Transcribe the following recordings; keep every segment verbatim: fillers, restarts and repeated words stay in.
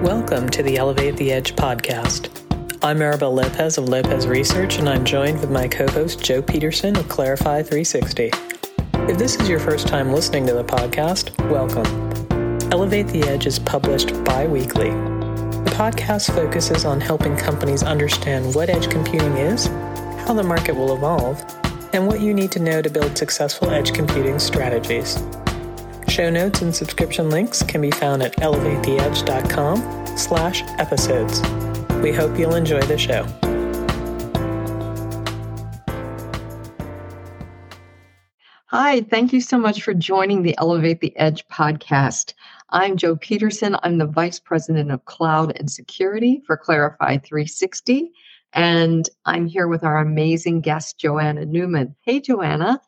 Welcome to the Elevate the Edge podcast. I'm Maribel Lopez of Lopez Research, and I'm joined with my co-host Jo Peterson of Clarify three sixty. If this is your first time listening to the podcast, welcome. Elevate the Edge is published bi-weekly. The podcast focuses on helping companies understand what edge computing is, how the market will evolve, and what you need to know to build successful edge computing strategies. Show notes and subscription links can be found at elevatetheedge.com slash episodes. We hope you'll enjoy the show. Hi, thank you so much for joining the Elevate the Edge podcast. I'm Jo Peterson. I'm the Vice President of Cloud and Security for Clarify three sixty. And I'm here with our amazing guest, Joanna Newman. Hey, Joanna.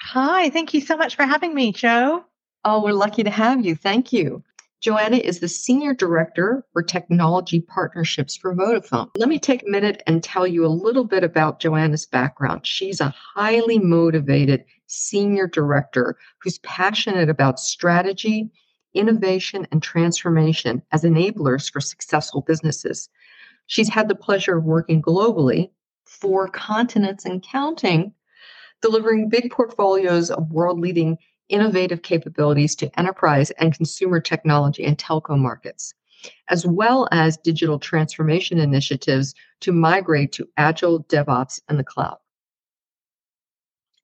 Hi, thank you so much for having me, Jo. Oh, we're lucky to have you. Thank you. Joanna is the Senior Director for Technology Partnerships for Vodafone. Let me take a minute and tell you a little bit about Joanna's background. She's a highly motivated Senior Director who's passionate about strategy, innovation, and transformation as enablers for successful businesses. She's had the pleasure of working globally, four continents and counting, delivering big portfolios of world-leading innovative capabilities to enterprise and consumer technology and telco markets, as well as digital transformation initiatives to migrate to Agile, DevOps, and the cloud.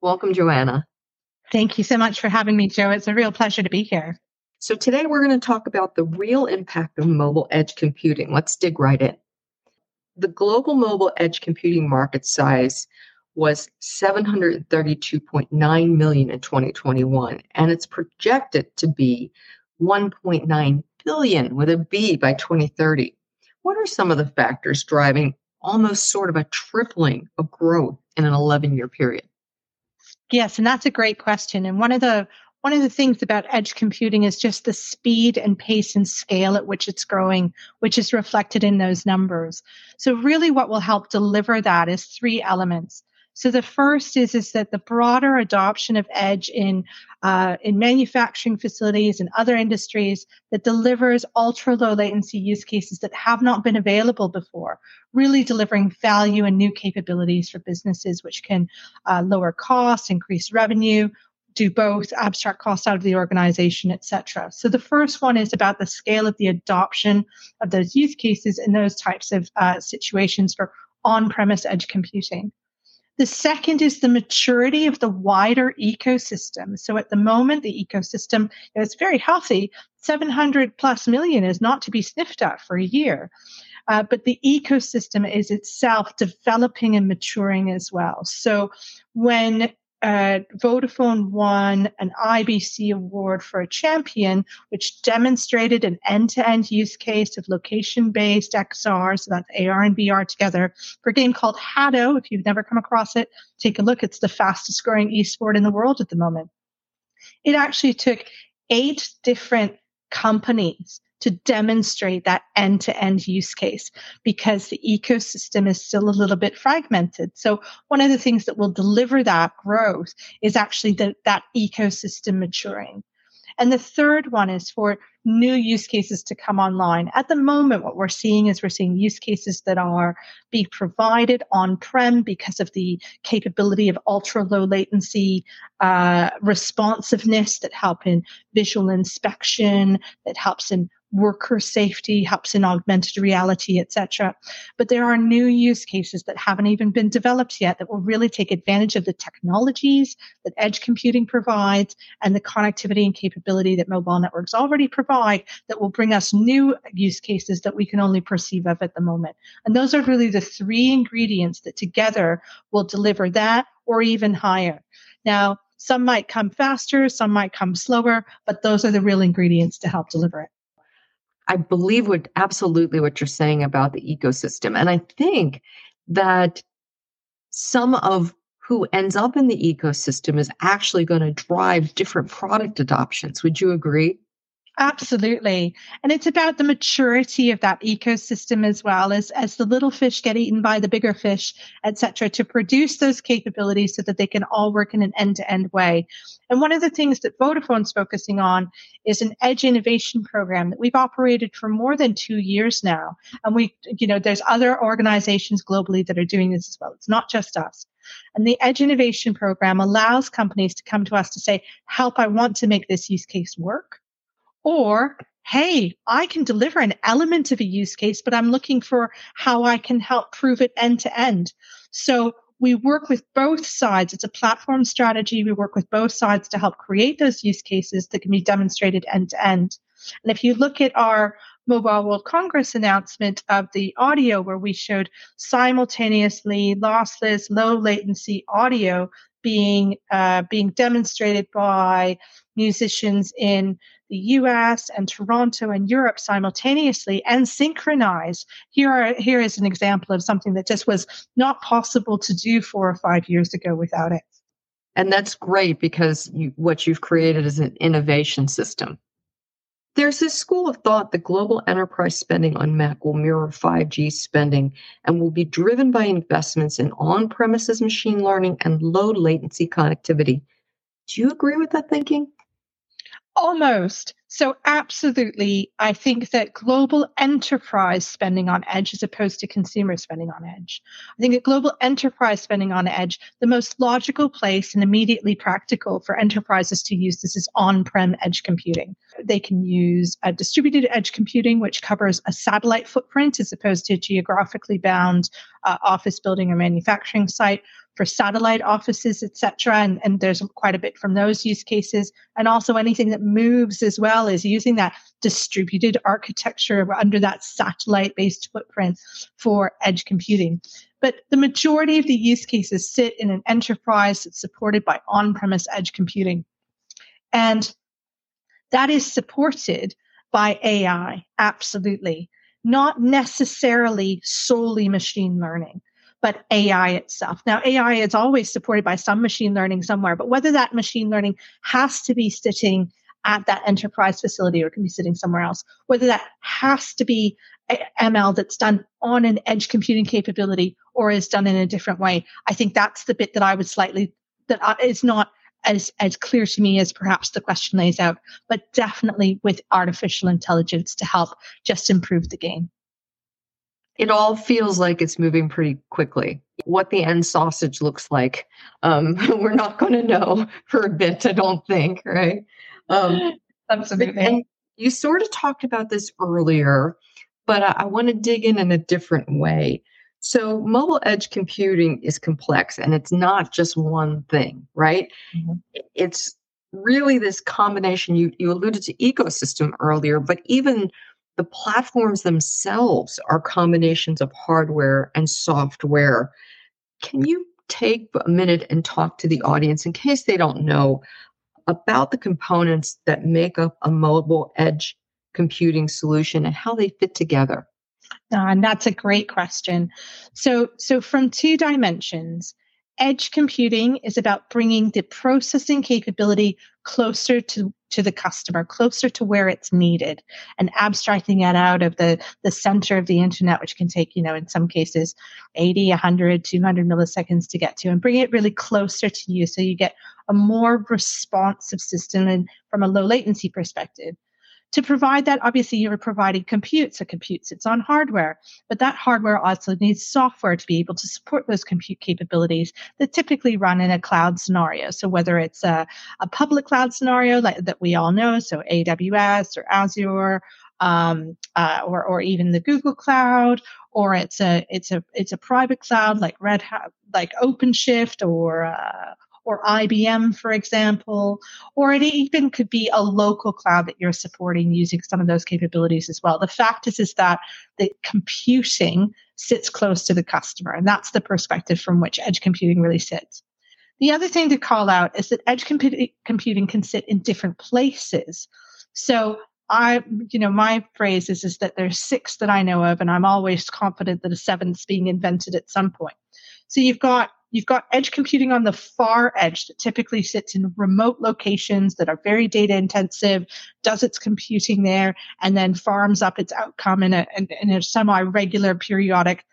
Welcome, Joanna. Thank you so much for having me, Jo. It's a real pleasure to be here. So today we're going to talk about the real impact of mobile edge computing. Let's dig right in. The global mobile edge computing market size was seven hundred thirty-two point nine million dollars in twenty twenty-one, and it's projected to be one point nine billion dollars with a B by twenty thirty. What are some of the factors driving almost sort of a tripling of growth in an eleven-year period? Yes, and that's a great question. And one of the one of the things about edge computing is just the speed and pace and scale at which it's growing, which is reflected in those numbers. So really what will help deliver that is three elements. So the first is, is that the broader adoption of edge in uh, in manufacturing facilities and other industries that delivers ultra low latency use cases that have not been available before, really delivering value and new capabilities for businesses, which can uh, lower costs, increase revenue, do both, abstract costs out of the organization, et cetera. So the first one is about the scale of the adoption of those use cases in those types of uh, situations for on-premise edge computing. The second is the maturity of the wider ecosystem. So at the moment, the ecosystem is very healthy. seven hundred plus million is not to be sniffed at for a year. Uh, but the ecosystem is itself developing and maturing as well. So when Uh, Vodafone won an I B C award for a champion, which demonstrated an end-to-end use case of location-based X R, so that's A R and V R together, for a game called Hado. If you've never come across it, take a look. It's the fastest-growing esport in the world at the moment. It actually took eight different companies to demonstrate that end-to-end use case because the ecosystem is still a little bit fragmented. So one of the things that will deliver that growth is actually the, that ecosystem maturing. And the third one is for new use cases to come online. At the moment, what we're seeing is we're seeing use cases that are being provided on-prem because of the capability of ultra-low latency uh, responsiveness that help in visual inspection, that helps in worker safety, helps in augmented reality, et cetera. But there are new use cases that haven't even been developed yet that will really take advantage of the technologies that edge computing provides and the connectivity and capability that mobile networks already provide that will bring us new use cases that we can only perceive of at the moment. And those are really the three ingredients that together will deliver that or even higher. Now, some might come faster, some might come slower, but those are the real ingredients to help deliver it. I believe what absolutely what you're saying about the ecosystem. And I think that some of who ends up in the ecosystem is actually going to drive different product adoptions. Would you agree? Absolutely. And it's about the maturity of that ecosystem as well as, as the little fish get eaten by the bigger fish, et cetera, to produce those capabilities so that they can all work in an end-to-end way. And one of the things that Vodafone's focusing on is an edge innovation program that we've operated for more than two years now. And we, you know, there's other organizations globally that are doing this as well. It's not just us. And the Edge Innovation Program allows companies to come to us to say, help, I want to make this use case work. Or, hey, I can deliver an element of a use case, but I'm looking for how I can help prove it end to end. So we work with both sides. It's a platform strategy. We work with both sides to help create those use cases that can be demonstrated end to end. And if you look at our Mobile World Congress announcement of the audio where we showed simultaneously lossless, low latency audio being uh, being demonstrated by musicians in the U S and Toronto and Europe simultaneously and synchronized. Here are, here is an example of something that just was not possible to do four or five years ago without it. And that's great because you, what you've created is an innovation system. There's this school of thought that global enterprise spending on M E C will mirror five G spending and will be driven by investments in on-premises machine learning and low-latency connectivity. Do you agree with that thinking? Almost. So absolutely, I think that global enterprise spending on edge as opposed to consumer spending on edge. I think that global enterprise spending on edge, the most logical place and immediately practical for enterprises to use this is on-prem edge computing. They can use a distributed edge computing, which covers a satellite footprint as opposed to a geographically bound uh, office building or manufacturing site, for satellite offices, et cetera. And, and there's quite a bit from those use cases. And also anything that moves as well is using that distributed architecture under that satellite-based footprint for edge computing. But the majority of the use cases sit in an enterprise that's supported by on-premise edge computing. And that is supported by A I, absolutely. Not necessarily solely machine learning, but A I itself. Now, A I is always supported by some machine learning somewhere, but whether that machine learning has to be sitting at that enterprise facility or can be sitting somewhere else, whether that has to be M L that's done on an edge computing capability or is done in a different way, I think that's the bit that I would slightly, that is not as, as clear to me as perhaps the question lays out, but definitely with artificial intelligence to help just improve the game. It all feels like it's moving pretty quickly. What the end sausage looks like, um, we're not going to know for a bit, I don't think, right? Um, Absolutely. And you sort of talked about this earlier, but I, I want to dig in in a different way. So mobile edge computing is complex, and it's not just one thing, right? Mm-hmm. It's really this combination. You, you alluded to ecosystem earlier, but even the platforms themselves are combinations of hardware and software. Can you take a minute and talk to the audience, in case they don't know, about the components that make up a mobile edge computing solution and how they fit together? Uh, and that's a great question. So, so from two dimensions, edge computing is about bringing the processing capability closer to, to the customer, closer to where it's needed, and abstracting that out of the, the center of the internet, which can take, you know, in some cases, eighty, one hundred, two hundred milliseconds to get to, and bring it really closer to you so you get a more responsive system and from a low latency perspective. To provide that, obviously, you're providing compute, so compute sits on hardware, but that hardware also needs software to be able to support those compute capabilities that typically run in a cloud scenario. So whether it's a, a public cloud scenario like, that we all know, so A W S or Azure, um, uh, or or even the Google Cloud, or it's a it's a it's a private cloud like Red Hat, like OpenShift, or uh, or I B M, for example, or it even could be a local cloud that you're supporting using some of those capabilities as well. The fact is, is that the computing sits close to the customer, and that's the perspective from which edge computing really sits. The other thing to call out is that edge compu- computing can sit in different places. So I, you know, my phrase is, is that there's six that I know of, and I'm always confident that a seventh's being invented at some point. So you've got You've got edge computing on the far edge that typically sits in remote locations that are very data intensive, does its computing there, and then farms up its outcome in a, in, in a semi-regular periodic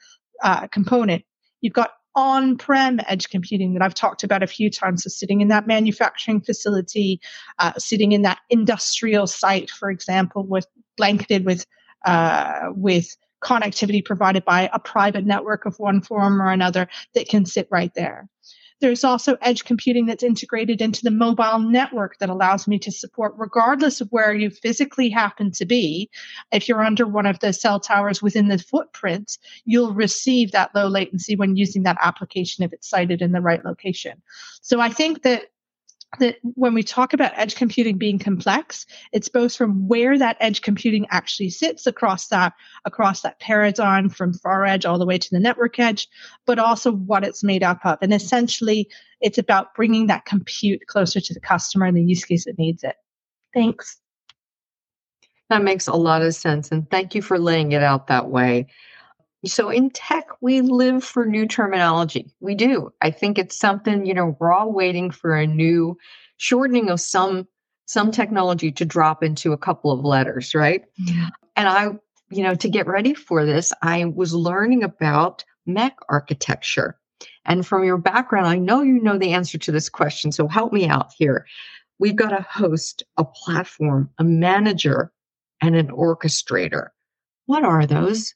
uh, component. You've got on-prem edge computing that I've talked about a few times, so sitting in that manufacturing facility, uh, sitting in that industrial site, for example, with blanketed with uh, with. connectivity provided by a private network of one form or another that can sit right there. There's also edge computing that's integrated into the mobile network that allows me to support, regardless of where you physically happen to be, if you're under one of the cell towers within the footprint, you'll receive that low latency when using that application if it's cited in the right location. So I think that that when we talk about edge computing being complex, it's both from where that edge computing actually sits across that across that paradigm from far edge all the way to the network edge, but also what it's made up of. And essentially, it's about bringing that compute closer to the customer and the use case that needs it. Thanks. That makes a lot of sense. And thank you for laying it out that way. So in tech, we live for new terminology. We do. I think it's something, you know, we're all waiting for a new shortening of some some technology to drop into a couple of letters, right? Yeah. And I, you know, to get ready for this, I was learning about M E C architecture. And from your background, I know you know the answer to this question. So help me out here. We've got a host, a platform, a manager, and an orchestrator. What are those?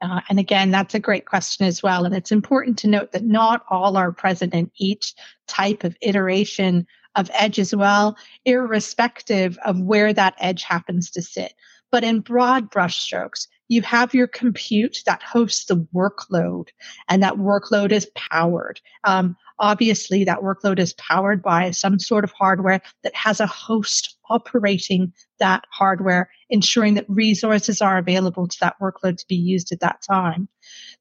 Uh, and again, that's a great question as well. And it's important to note that not all are present in each type of iteration of edge as well, irrespective of where that edge happens to sit. But in broad brushstrokes, you have your compute that hosts the workload, and that workload is powered. Um, obviously, that workload is powered by some sort of hardware that has a host operating that hardware, ensuring that resources are available to that workload to be used at that time.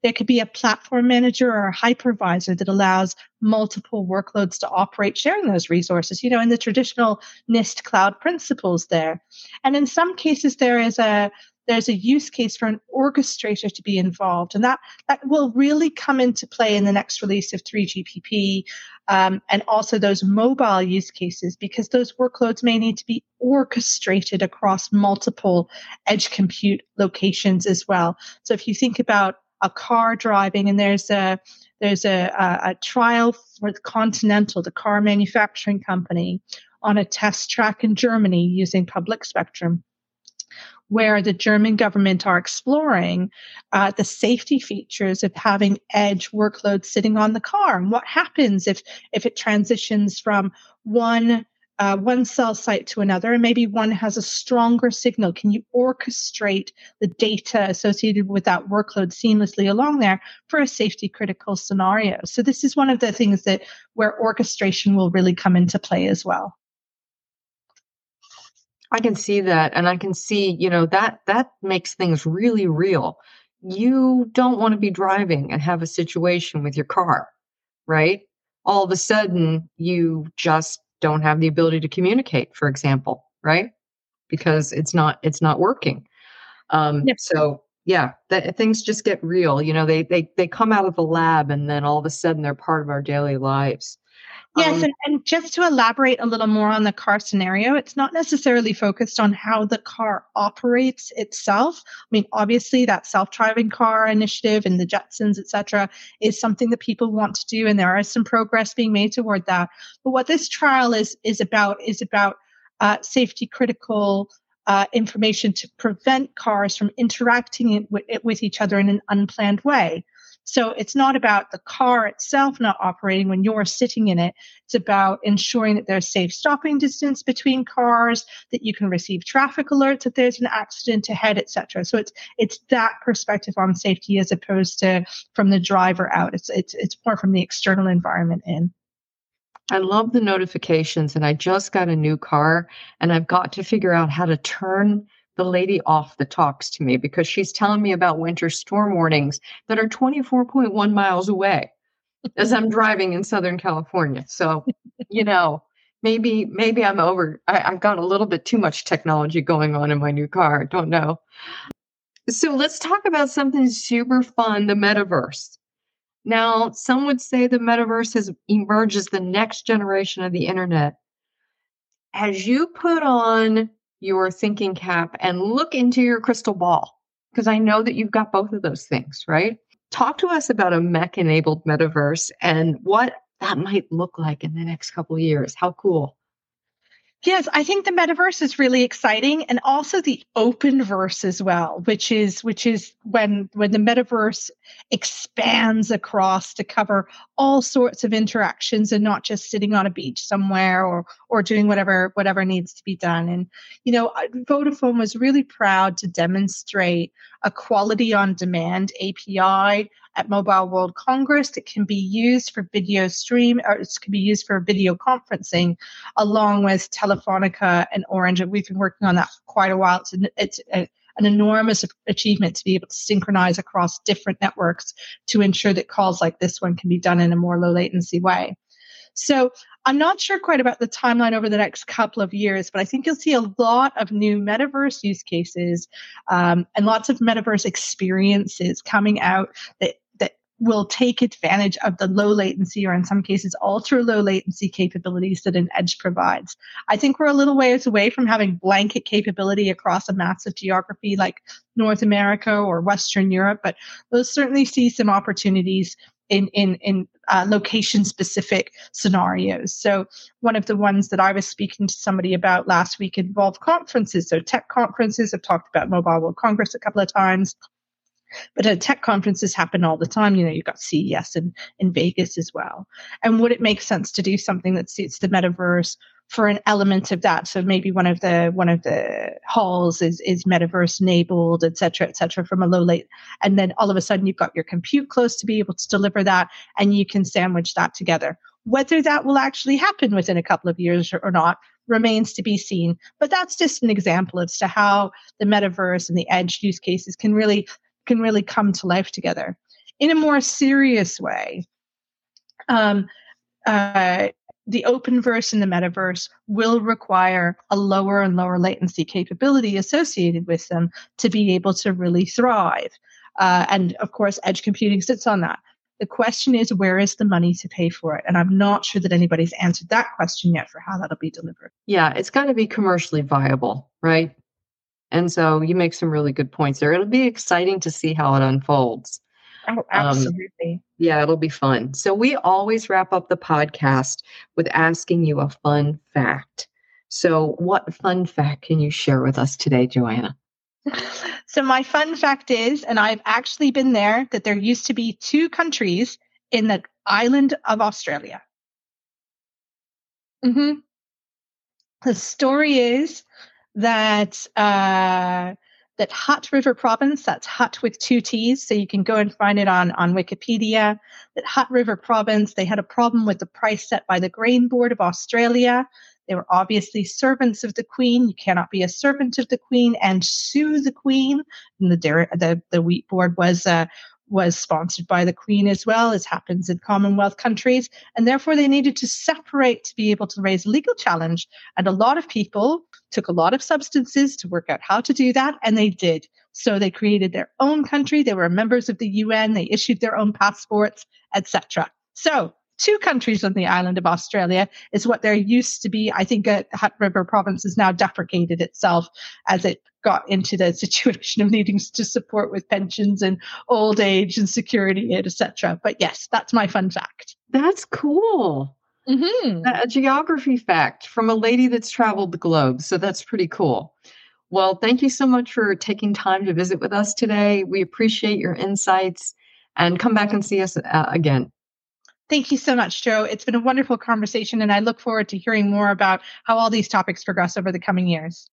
There could be a platform manager or a hypervisor that allows multiple workloads to operate, sharing those resources, you know, in the traditional NIST cloud principles there. And in some cases, there is a there's a use case for an orchestrator to be involved. And that, that will really come into play in the next release of three G P P um, and also those mobile use cases, because those workloads may need to be orchestrated across multiple edge compute locations as well. So if you think about a car driving, and there's a there's a, a, a trial for Continental, the car manufacturing company, on a test track in Germany using public spectrum, where the German government are exploring uh, the safety features of having edge workloads sitting on the car, and what happens if if it transitions from one uh, one cell site to another, and maybe one has a stronger signal. Can you orchestrate the data associated with that workload seamlessly along there for a safety critical scenario? So this is one of the things that where orchestration will really come into play as well. I can see that. And I can see, you know, that that makes things really real. You don't want to be driving and have a situation with your car, right? All of a sudden, you just don't have the ability to communicate, for example, right? Because it's not it's not working. Um, yep. So, yeah, that, things just get real. You know, they, they, they come out of the lab, and then all of a sudden they're part of our daily lives. Yes, and, and just to elaborate a little more on the car scenario, it's not necessarily focused on how the car operates itself. I mean, obviously, that self-driving car initiative and the Jetsons, et cetera, is something that people want to do, and there is some progress being made toward that. But what this trial is is about is about uh, safety-critical Uh, information to prevent cars from interacting in, w- with each other in an unplanned way. So it's not about the car itself not operating when you're sitting in it. It's about ensuring that there's safe stopping distance between cars, that you can receive traffic alerts if there's an accident ahead, et cetera. So it's it's that perspective on safety as opposed to from the driver out. It's it's it's more from the external environment in. I love the notifications, and I just got a new car, and I've got to figure out how to turn the lady off that talks to me, because she's telling me about winter storm warnings that are twenty-four point one miles away as I'm driving in Southern California. So, you know, maybe maybe I'm over. I, I've got a little bit too much technology going on in my new car. I don't know. So let's talk about something super fun, the metaverse. Now, some would say the metaverse has emerged as the next generation of the internet. As you put on your thinking cap and look into your crystal ball, because I know that you've got both of those things, right? Talk to us about a M E C-enabled metaverse and what that might look like in the next couple of years. How cool. Yes, I think the metaverse is really exciting, and also the Openverse as well, which is which is when when the metaverse expands across to cover all sorts of interactions and not just sitting on a beach somewhere or or doing whatever whatever needs to be done. And you know, Vodafone was really proud to demonstrate a quality on demand A P I at Mobile World Congress that can be used for video stream, or it can be used for video conferencing, along with Telefonica and Orange. And we've been working on that for quite a while. It's an, it's a, an enormous achievement to be able to synchronize across different networks to ensure that calls like this one can be done in a more low latency way. So I'm not sure quite about the timeline over the next couple of years, but I think you'll see a lot of new metaverse use cases um, and lots of metaverse experiences coming out that will take advantage of the low latency, or in some cases, ultra low latency capabilities that an edge provides. I think we're a little ways away from having blanket capability across a massive geography like North America or Western Europe, but we'll certainly see some opportunities in, in, in uh, location-specific scenarios. So one of the ones that I was speaking to somebody about last week involved conferences. So tech conferences, I've talked about Mobile World Congress a couple of times. But uh, tech conferences happen all the time. You know, you've got C E S in, in Vegas as well. And would it make sense to do something that suits the metaverse for an element of that? So maybe one of the one of the halls is is metaverse enabled, et cetera, et cetera, from a low late. And then all of a sudden, you've got your compute close to be able to deliver that, and you can sandwich that together. Whether that will actually happen within a couple of years or not remains to be seen. But that's just an example as to how the metaverse and the edge use cases can really can really come to life together in a more serious way. Um, uh, the Openverse and the metaverse will require a lower and lower latency capability associated with them to be able to really thrive. Uh, and of course, edge computing sits on that. The question is, where is the money to pay for it? And I'm not sure that anybody's answered that question yet for how that'll be delivered. Yeah, it's got to be commercially viable, right? And so you make some really good points there. It'll be exciting to see how it unfolds. Oh, absolutely. Um, yeah, it'll be fun. So we always wrap up the podcast with asking you a fun fact. So what fun fact can you share with us today, Joanna? So my fun fact is, and I've actually been there, that there used to be two countries in the island of Australia. Mm-hmm. The story is that uh, that Hutt River Province, that's Hutt with two T's, so you can go and find it on, on Wikipedia, that Hutt River Province, they had a problem with the price set by the Grain Board of Australia. They were obviously servants of the Queen. You cannot be a servant of the Queen and sue the Queen. And the the, the wheat board was uh, was sponsored by the Queen as well, as happens in Commonwealth countries. And therefore, they needed to separate to be able to raise a legal challenge. And a lot of people took a lot of substances to work out how to do that, and they did. So they created their own country. They were members of the U N. They issued their own passports, et cetera. So two countries on the island of Australia is what there used to be. I think uh, Hutt River Province has now deprecated itself as it got into the situation of needing to support with pensions and old age and security, et cetera. But yes, that's my fun fact. That's cool. Mm-hmm. A geography fact from a lady that's traveled the globe. So that's pretty cool. Well, thank you so much for taking time to visit with us today. We appreciate your insights, and come back and see us uh, again. Thank you so much, Jo. It's been a wonderful conversation, and I look forward to hearing more about how all these topics progress over the coming years.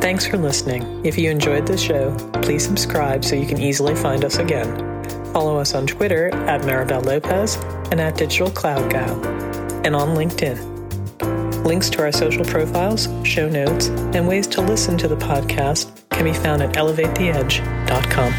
Thanks for listening. If you enjoyed this show, please subscribe so you can easily find us again. Follow us on Twitter at Maribel Lopez and at Digital Cloud Gal, and on LinkedIn. Links to our social profiles, show notes, and ways to listen to the podcast can be found at elevate the edge dot com.